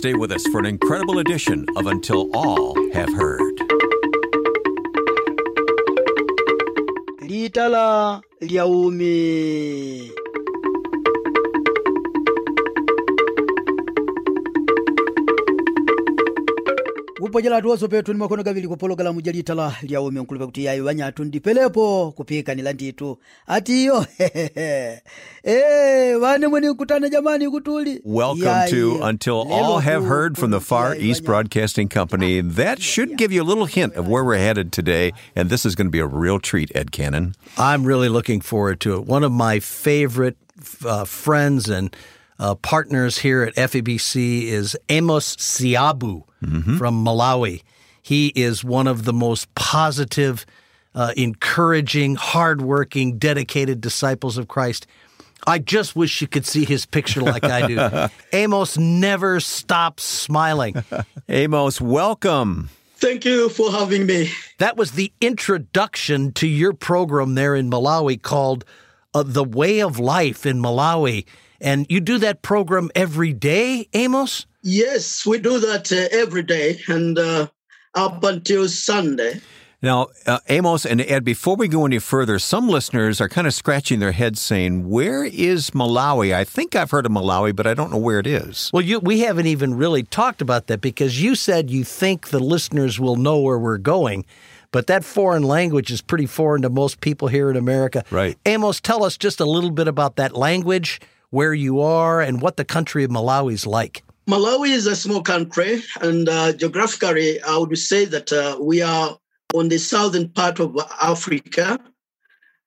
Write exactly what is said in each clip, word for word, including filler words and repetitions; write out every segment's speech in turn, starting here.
Stay with us for an incredible edition of Until All Have Heard. Litala Liaumi. Kupajala tuwaso petu ni makono gavili kupologala mujalita lia umi mkulupe kutiyayu wanyatu ndipelepo kupika nilanditu ati yo hehehe eee wane mweni kutana jamani kutuli. Welcome ya, to ya. Until Lelo All Have Heard from the Far East Broadcasting Company. That should give you a little hint of where we're headed today, and this is going to be a real treat, Ed Cannon. I'm really looking forward to it. One of my favorite uh, friends and Uh, partners here at F E B C is Amos Siabu mm-hmm. from Malawi. He is one of the most positive, uh, encouraging, hardworking, dedicated disciples of Christ. I just wish you could see his picture like I do. Amos never stops smiling. Amos, welcome. Thank you for having me. That was the introduction to your program there in Malawi called uh, The Way of Life in Malawi. And you do that program every day, Amos? Yes, we do that uh, every day and uh, up until Sunday. Now, uh, Amos and Ed, before we go any further, some listeners are kind of scratching their heads saying, where is Malawi? I think I've heard of Malawi, but I don't know where it is. Well, you, we haven't even really talked about that because you said you think the listeners will know where we're going. But that foreign language is pretty foreign to most people here in America. Right. Amos, tell us just a little bit about that language, where you are, and what the country of Malawi is like. Malawi is a small country, and uh, geographically, I would say that uh, we are on the southern part of Africa.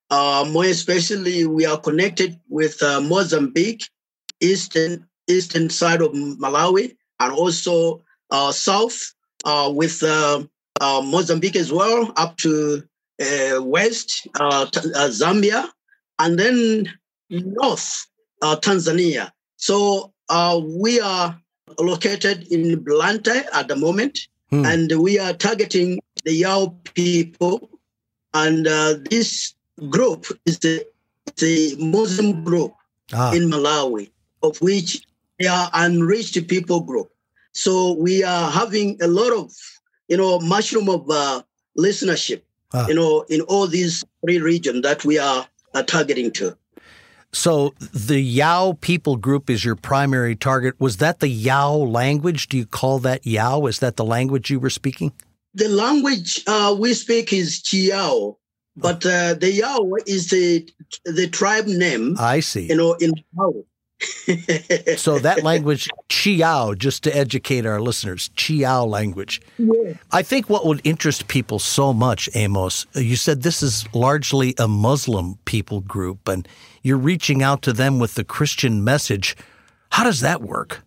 Uh, more especially, we are connected with uh, Mozambique, eastern eastern side of Malawi, and also uh, south uh, with uh, uh, Mozambique as well, up to uh, west, uh, t- uh, Zambia, and then north. Uh, Tanzania. So uh, we are located in Blantyre at the moment, hmm. and we are targeting the Yao people. And uh, this group is the, the Muslim group ah. in Malawi, of which they are unreached people group. So we are having a lot of, you know, mushroom of uh, listenership, ah. you know, in all these three regions that we are uh, targeting to. So the Yao people group is your primary target. Was that the Yao language? Do you call that Yao? Is that the language you were speaking? The language uh, we speak is Chiao, but uh, the Yao is the the tribe name. I see. You know, in Malawi. So that language, Chiao, just to educate our listeners, Chiao language. Yeah. I think what would interest people so much, Amos, you said this is largely a Muslim people group, and you're reaching out to them with the Christian message. How does that work?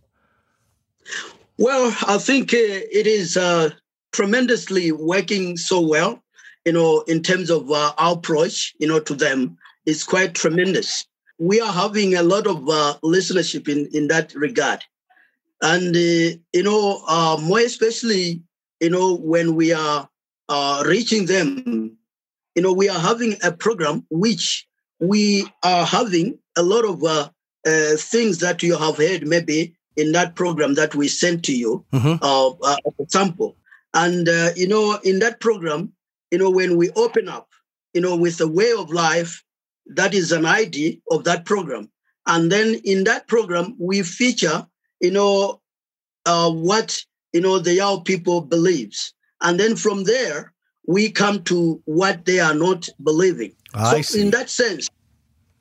Well, I think uh, it is uh, tremendously working so well, you know, in terms of uh, our approach, you know, to them. It's quite tremendous. We are having a lot of uh, listenership in, in that regard. And, uh, you know, uh, more especially, you know, when we are uh, reaching them, you know, we are having a program which we are having a lot of uh, uh, things that you have heard maybe in that program that we sent to you, mm-hmm. uh, uh, for example. And, uh, you know, in that program, you know, when we open up, you know, with the way of life, that is an idea of that program. And then in that program, we feature, you know, uh, what, you know, the Yao people believes. And then from there, we come to what they are not believing. I so see. in that sense,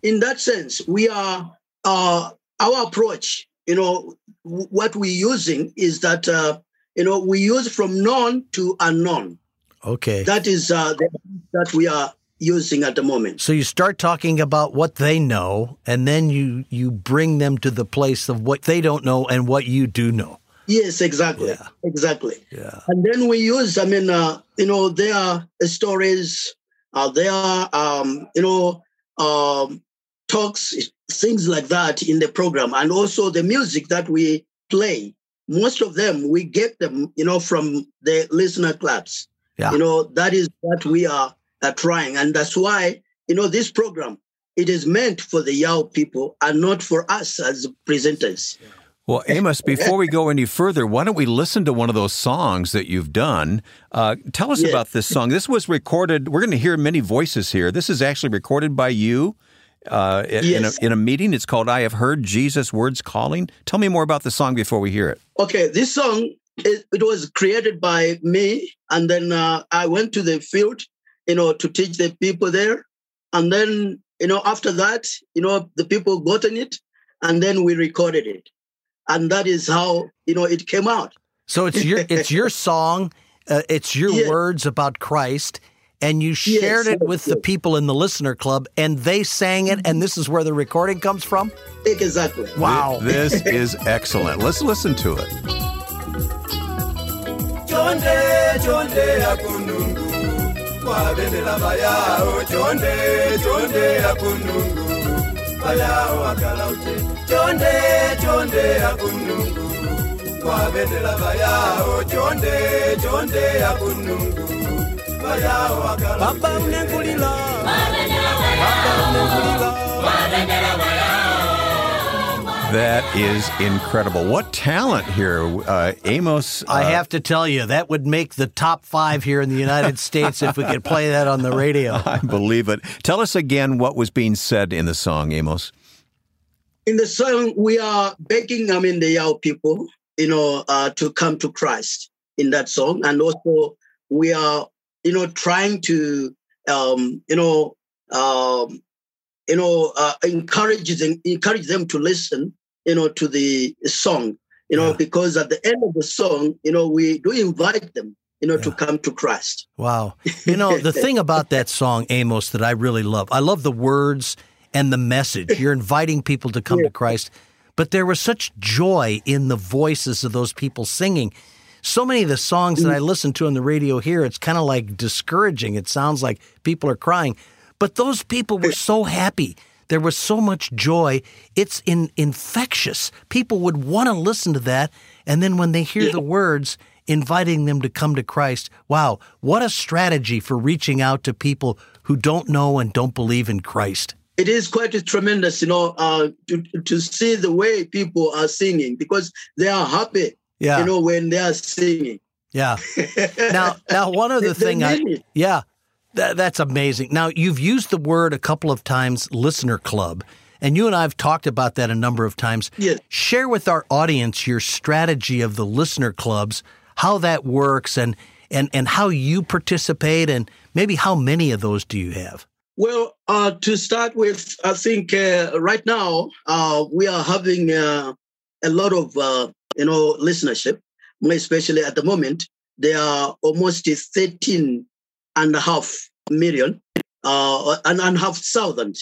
in that sense, we are, uh, our approach, you know, w- what we're using is that, uh, you know, we use from known to unknown. Okay. That is uh, the, that we are using at the moment. So you start talking about what they know, and then you, you bring them to the place of what they don't know and what you do know. Yes, exactly. Yeah. Exactly. Yeah. And then we use, I mean, uh, you know, their stories, uh, their, um, you know, um, talks, things like that in the program, and also the music that we play. Most of them, we get them, you know, from the listener clubs. Yeah. You know, that is what we are Are trying, and that's why, you know, this program, it is meant for the Yao people and not for us as presenters. Well, Amos, before we go any further, why don't we listen to one of those songs that you've done? Uh, tell us yes. about this song. This was recorded. We're going to hear many voices here. This is actually recorded by you uh, yes. in, a, in a meeting. It's called I Have Heard Jesus' Words Calling. Tell me more about the song before we hear it. Okay, this song, it, it was created by me. And then uh, I went to the field, you know, to teach the people there. And then, you know, after that, you know, the people gotten it. And then we recorded it. And that is how, you know, it came out. So it's your it's your song, uh, it's your yeah. words about Christ, and you shared yes, it with yes. the people in the listener club, and they sang it, and this is where the recording comes from? Exactly. Wow. This is excellent. Let's listen to it. Chonde, chonde akunungu, wabendela bayao, chonde, chonde akunungu. That is incredible. What talent here, uh, Amos. Uh, I have to tell you, that would make the top five here in the United States if we could play that on the radio. I believe it. Tell us again what was being said in the song, Amos. In the song, we are begging, I mean, the Yao people, you know, uh, to come to Christ in that song. And also we are, you know, trying to, um, you know, um, you know, uh, encourage them, encourage them to listen, you know, to the song, you know, yeah. because at the end of the song, you know, we do invite them, you know, yeah. to come to Christ. Wow. You know, the thing about that song, Amos, that I really love, I love the words and the message. You're inviting people to come yeah. to Christ, but there was such joy in the voices of those people singing. So many of the songs mm-hmm. that I listen to on the radio here, it's kind of like discouraging. It sounds like people are crying. But those people were so happy. There was so much joy. It's in, infectious. People would want to listen to that. And then when they hear yeah. the words inviting them to come to Christ, wow, what a strategy for reaching out to people who don't know and don't believe in Christ. It is quite tremendous, you know, uh, to, to see the way people are singing because they are happy, yeah. you know, when they are singing. Yeah. Now, now one other thing I, yeah. That's amazing. Now, you've used the word a couple of times, listener club, and you and I have talked about that a number of times. Yes. Share with our audience your strategy of the listener clubs, how that works, and, and, and how you participate, and maybe how many of those do you have? Well, uh, to start with, I think uh, right now uh, we are having uh, a lot of uh, you know listenership, especially at the moment. There are almost thirteen and a half million, uh, and, and half thousand,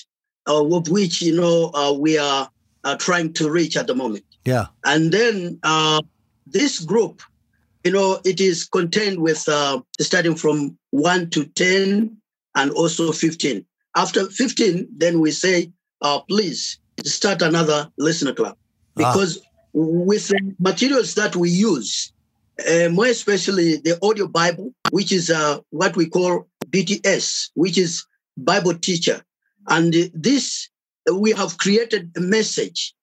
uh, of which, you know, uh, we are uh, trying to reach at the moment. Yeah. And then uh, this group, you know, it is contained with uh, starting from one to ten and also fifteen. After fifteen, then we say, uh, please start another listener club. Because ah. with the materials that we use, Uh, more especially the audio Bible, which is uh, what we call B T S, which is Bible teacher. And uh, this, uh, we have created a message,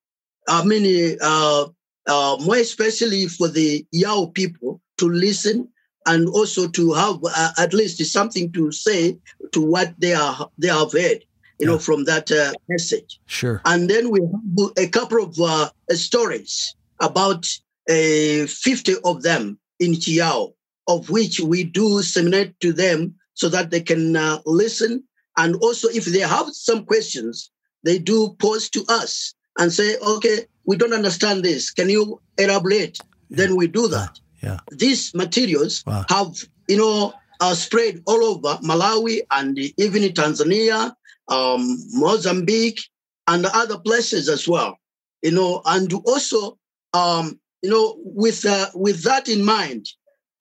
I mean, uh, uh, more especially for the Yao people to listen and also to have uh, at least something to say to what they are they have heard, you yeah. know, from that uh, message. Sure. And then we have a couple of uh, stories about Uh, fifty of them in Chiao, of which we do disseminate to them so that they can uh, listen. And also, if they have some questions, they do pose to us and say, okay, we don't understand this. Can you elaborate? Yeah. Then we do that. Yeah. These materials wow. have, you know, are spread all over Malawi and even in Tanzania, um, Mozambique, and other places as well. You know, and also, um, You know, with uh, with that in mind,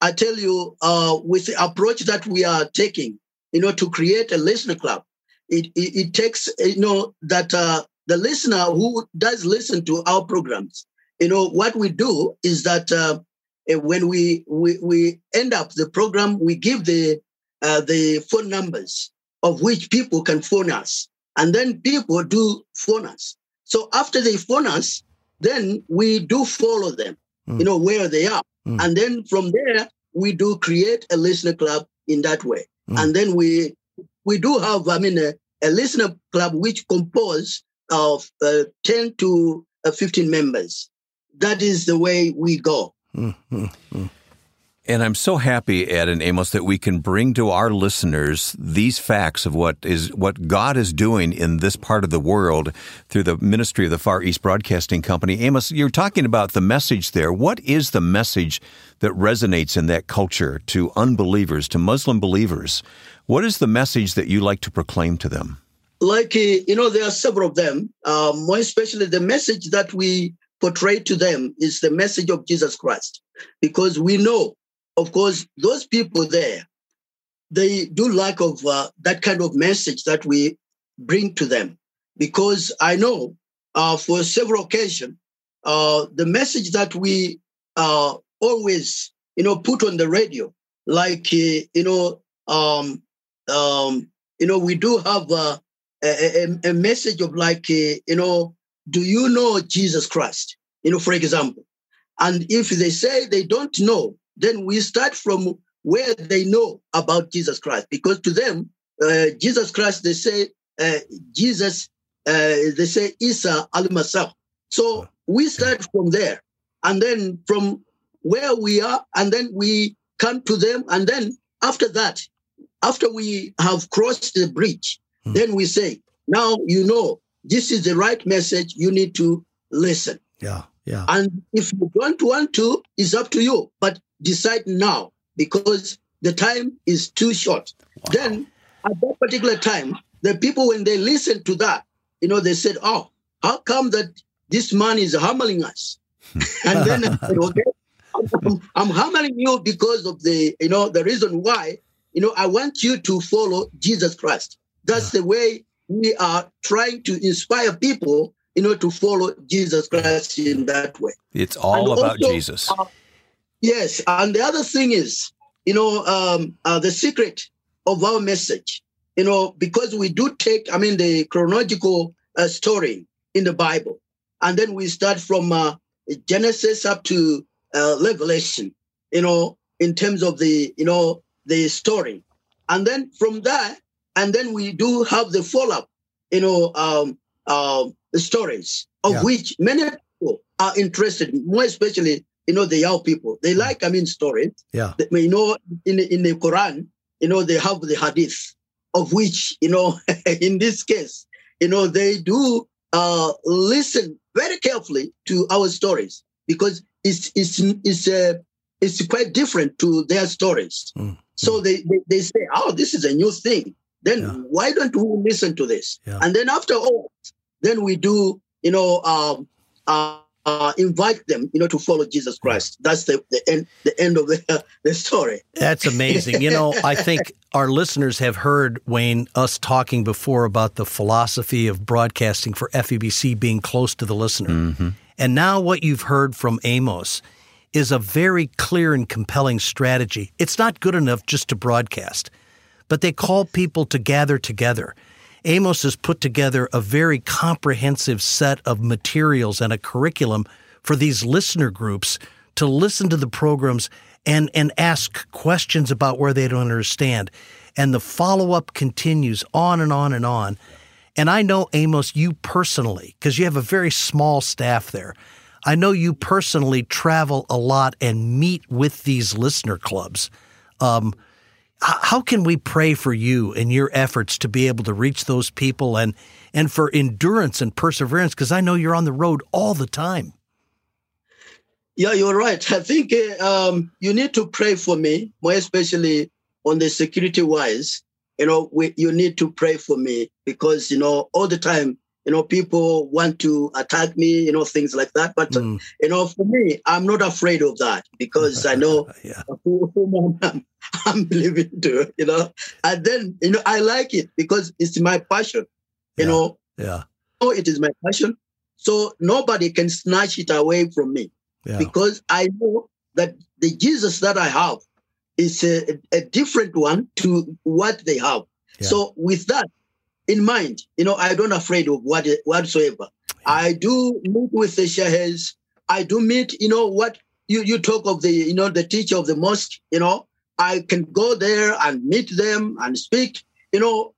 I tell you, uh, with the approach that we are taking, you know, to create a listener club, it it, it takes, you know, that uh, the listener who does listen to our programs, you know, what we do is that uh, when we, we we end up the program, we give the uh, the phone numbers of which people can phone us, and then people do phone us. So after they phone us, then we do follow them, mm. you know, where they are. Mm. And then from there, we do create a listener club in that way. Mm. And then we we do have, I mean, a, a listener club which composed of uh, ten to fifteen members. That is the way we go. Mm. Mm. Mm. And I'm so happy, Ed and Amos, that we can bring to our listeners these facts of what is what God is doing in this part of the world through the ministry of the Far East Broadcasting Company. Amos, you're talking about the message there. What is the message that resonates in that culture to unbelievers, to Muslim believers? What is the message that you like to proclaim to them? Like, you know, there are several of them. Um, more especially the message that we portray to them is the message of Jesus Christ, because we know, of course, those people there, they do lack of uh, that kind of message that we bring to them. Because I know uh, for several occasions, uh, the message that we uh, always, you know, put on the radio, like, uh, you know, um, um, you know, we do have uh, a, a, a message of like, uh, you know, do you know Jesus Christ? You know, for example. And if they say they don't know, then we start from where they know about Jesus Christ. Because to them, uh, Jesus Christ, they say, uh, Jesus, uh, they say, Isa al-Masih. So we start from there. And then from where we are, and then we come to them. And then after that, after we have crossed the bridge, mm-hmm. then we say, now you know, this is the right message. You need to listen. Yeah, yeah. And if you don't want to, it's up to you. But decide now, because the time is too short. Wow. Then, at that particular time, the people, when they listened to that, you know, they said, oh, how come that this man is humbling us? And then I said, okay, I'm, I'm humbling you because of the, you know, the reason why, you know, I want you to follow Jesus Christ. That's yeah. the way we are trying to inspire people, you know, to follow Jesus Christ in that way. It's all and about also, Jesus. Uh, Yes, and the other thing is, you know, um, uh, the secret of our message, you know, because we do take, I mean, the chronological uh, story in the Bible, and then we start from uh, Genesis up to uh, Revelation, you know, in terms of the, you know, the story. And then from there, and then we do have the follow-up, you know, um, uh, stories, of yeah. which many people are interested, more especially you know, the Yao people, they like, I mean, stories. Yeah. You know, in, in the Quran, you know, they have the hadith, of which, you know, in this case, you know, they do uh, listen very carefully to our stories, because it's it's it's, uh, it's quite different to their stories. Mm-hmm. So they, they, they say, oh, this is a new thing. Then yeah. why don't we listen to this? Yeah. And then after all, then we do, you know, um, uh, Uh, invite them, you know, to follow Jesus Christ. That's the, the end the end of the, uh, the story. That's amazing. You know, I think our listeners have heard, Wayne, us talking before about the philosophy of broadcasting for F E B C being close to the listener. Mm-hmm. And now what you've heard from Amos is a very clear and compelling strategy. It's not good enough just to broadcast, but they call people to gather together. Amos has put together a very comprehensive set of materials and a curriculum for these listener groups to listen to the programs and, and ask questions about where they don't understand. And the follow-up continues on and on and on. And I know, Amos, you personally, because you have a very small staff there, I know you personally travel a lot and meet with these listener clubs. Um How can we pray for you and your efforts to be able to reach those people and, and for endurance and perseverance? Because I know you're on the road all the time. Yeah, you're right. I think um, you need to pray for me, more especially on the security-wise. You know, we, you need to pray for me because, you know, all the time, you know, people want to attack me, you know, things like that. But, mm. uh, you know, for me, I'm not afraid of that because I know yeah. who, who I'm, I'm believing to, you know. And then, you know, I like it because it's my passion, you yeah. know. Yeah. Oh, it is my passion. So nobody can snatch it away from me yeah. because I know that the Jesus that I have is a, a different one to what they have. Yeah. So with that in mind, you know, I don't afraid of what whatsoever. I do meet with the Shahes. I do meet, you know, what you, you talk of the, you know, the teacher of the mosque, you know, I can go there and meet them and speak, you know,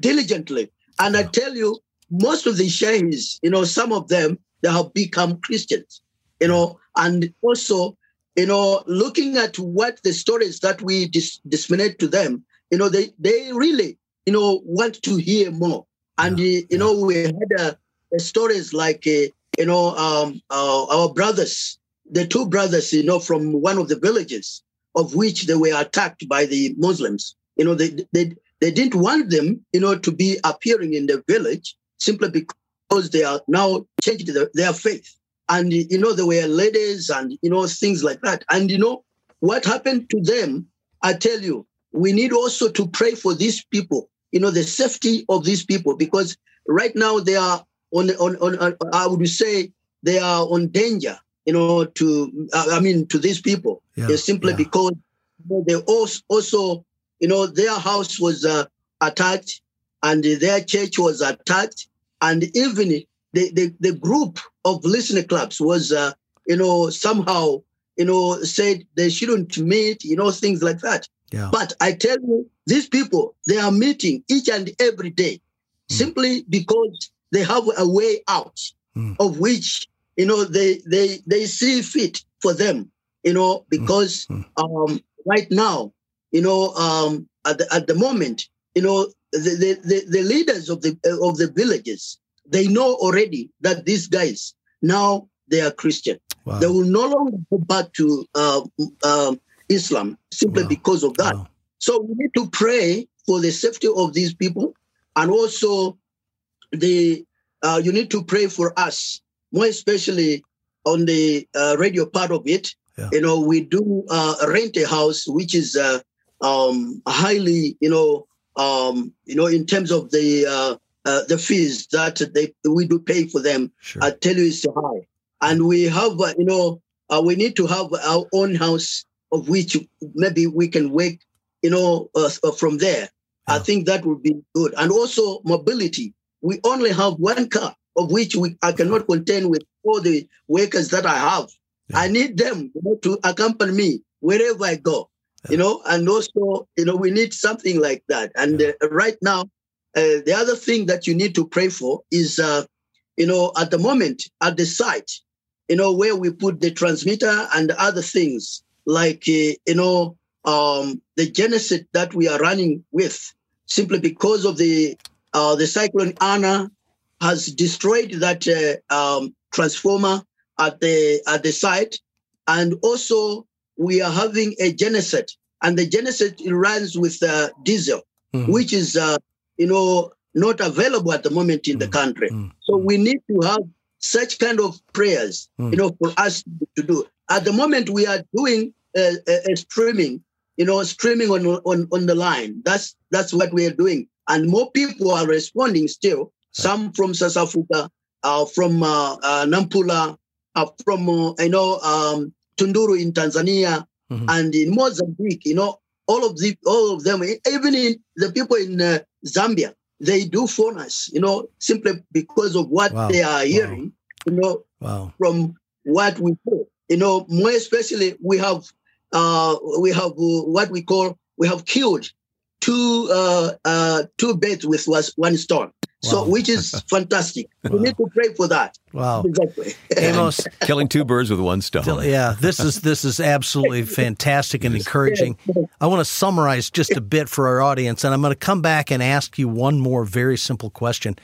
diligently. And I tell you, most of the Shahis, you know, some of them, they have become Christians, you know, and also, you know, looking at what the stories that we dis- disseminate to them, you know, they, they really, you know, want to hear more. And, yeah. you know, we had uh, stories like, uh, you know, um, uh, our brothers, the two brothers, you know, from one of the villages of which they were attacked by the Muslims. You know, they they they didn't want them, you know, to be appearing in the village simply because they are now changed their, their faith. And, you know, they were ladies and, you know, things like that. And, you know, what happened to them, I tell you, we need also to pray for these people, you know, the safety of these people, because right now they are on, on, on, on I would say they are on danger, you know, to, I mean, to these people. Yeah, simply yeah. because they also, also, you know, their house was uh, attacked and their church was attacked. And even the, the, the group of listener clubs was, uh, you know, somehow, you know, said they shouldn't meet, you know, things like that. Yeah. But I tell you, these people, they are meeting each and every day, mm. simply because they have a way out mm. of which, you know, they, they, they see fit for them, you know, because mm. um, right now, you know, um, at, the, at the moment, you know, the, the, the leaders of the, of the villages, they know already that these guys, now they are Christian. Wow. They will no longer go back to uh, uh, Islam simply wow. because of that. Wow. So we need to pray for the safety of these people, and also the uh, you need to pray for us, more especially on the uh, radio part of it. Yeah. You know, we do uh, rent a house, which is uh, um, highly, you know, um, you know, in terms of the uh, uh, the fees that they we do pay for them. Sure. I tell you, it's high, and we have, uh, you know, uh, we need to have our own house, of which maybe we can work, you know, uh, from there. Yeah. I think that would be good. And also mobility. We only have one car, of which we, I cannot contend with all the workers that I have. Yeah. I need them, you know, to accompany me wherever I go, yeah. you know, and also, you know, we need something like that. And yeah. uh, right now, uh, the other thing that you need to pray for is, uh, you know, at the moment, at the site, you know, where we put the transmitter and other things, like, uh, you know, um, the genocide that we are running with, simply because of the uh, the cyclone Ana has destroyed that uh, um, transformer at the at the site. And also we are having a genocide, and the genocide runs with uh, diesel, mm. which is, uh, you know, not available at the moment in mm. the country. Mm. So we need to have such kind of prayers, mm. you know, for us to do. At the moment we are doing A, a, a streaming, you know, streaming on, on on the line. That's that's what we are doing, and more people are responding still. Some from South Africa, uh, from uh, uh, Nampula, uh, from uh, you know um, Tunduru in Tanzania, mm-hmm. and in Mozambique. You know, all of the all of them, even in the people in uh, Zambia, they do phone us. You know, simply because of what wow. they are hearing. Wow. You know, wow. from what we do. You know, more especially we have. Uh, we have uh, what we call, we have killed two uh, uh, two birds with one stone. Wow. So, which is fantastic. Wow. We need to pray for that. Wow. Exactly. Amos, killing two birds with one stone. Yeah, this is this is absolutely fantastic and encouraging. I want to summarize just a bit for our audience, and I'm going to come back and ask you one more very simple question.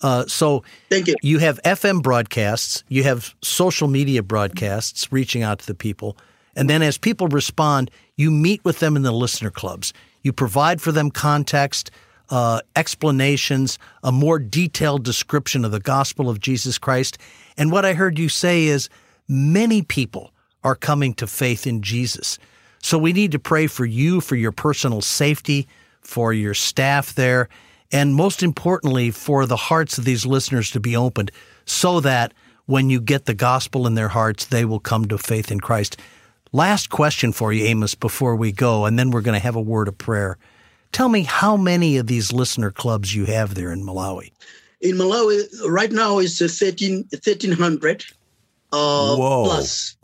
Uh, so Thank you. You have F M broadcasts, you have social media broadcasts reaching out to the people. And then as people respond, you meet with them in the listener clubs. You provide for them context, uh, explanations, a more detailed description of the gospel of Jesus Christ. And what I heard you say is many people are coming to faith in Jesus. So we need to pray for you, for your personal safety, for your staff there, and most importantly, for the hearts of these listeners to be opened so that when you get the gospel in their hearts, they will come to faith in Christ. Last question for you, Amos, before we go, and then we're going to have a word of prayer. Tell me how many of these listener clubs you have there in Malawi. In Malawi, right now, it's thirteen hundred uh, plus.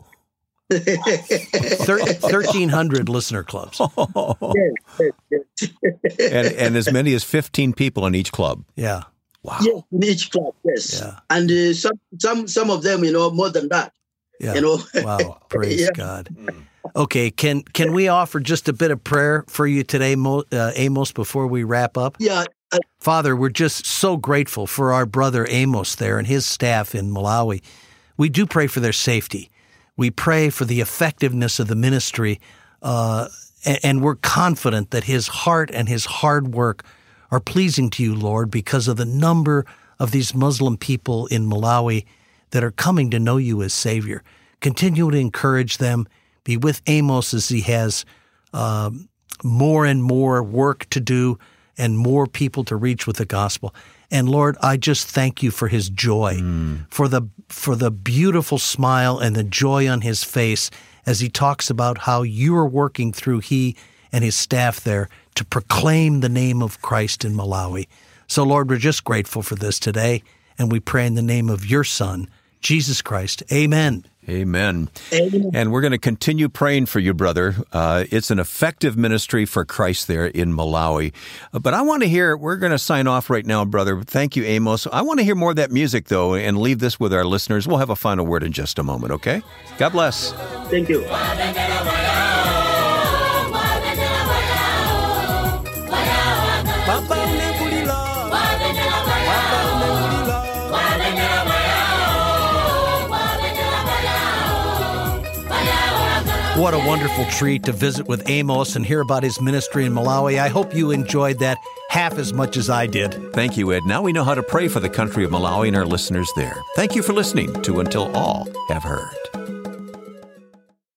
thirteen hundred listener clubs. Yes, yes, yes. And, and as many as fifteen people in each club. Yeah. Wow. Yes, in each club, yes. Yeah. And uh, some, some some of them, you know, more than that. Yeah. You know? Wow. Praise yeah. God. Mm. Okay, can can we offer just a bit of prayer for you today, Mo, uh, Amos, before we wrap up? Yeah. I, Father, we're just so grateful for our brother Amos there and his staff in Malawi. We do pray for their safety. We pray for the effectiveness of the ministry, uh, and, and we're confident that his heart and his hard work are pleasing to you, Lord, because of the number of these Muslim people in Malawi that are coming to know you as Savior. Continue to encourage them. Be with Amos as he has um, more and more work to do and more people to reach with the gospel. And Lord, I just thank you for his joy, mm. for the for the beautiful smile and the joy on his face as he talks about how you are working through he and his staff there to proclaim the name of Christ in Malawi. So Lord, we're just grateful for this today, and we pray in the name of your Son, Jesus Christ. Amen. Amen. And we're going to continue praying for you, brother. Uh, it's an effective ministry for Christ there in Malawi. But I want to hear, we're going to sign off right now, brother. Thank you, Amos. I want to hear more of that music, though, and leave this with our listeners. We'll have a final word in just a moment, okay? God bless. Thank you. What a wonderful treat to visit with Amos and hear about his ministry in Malawi. I hope you enjoyed that half as much as I did. Thank you, Ed. Now we know how to pray for the country of Malawi and our listeners there. Thank you for listening to Until All Have Heard.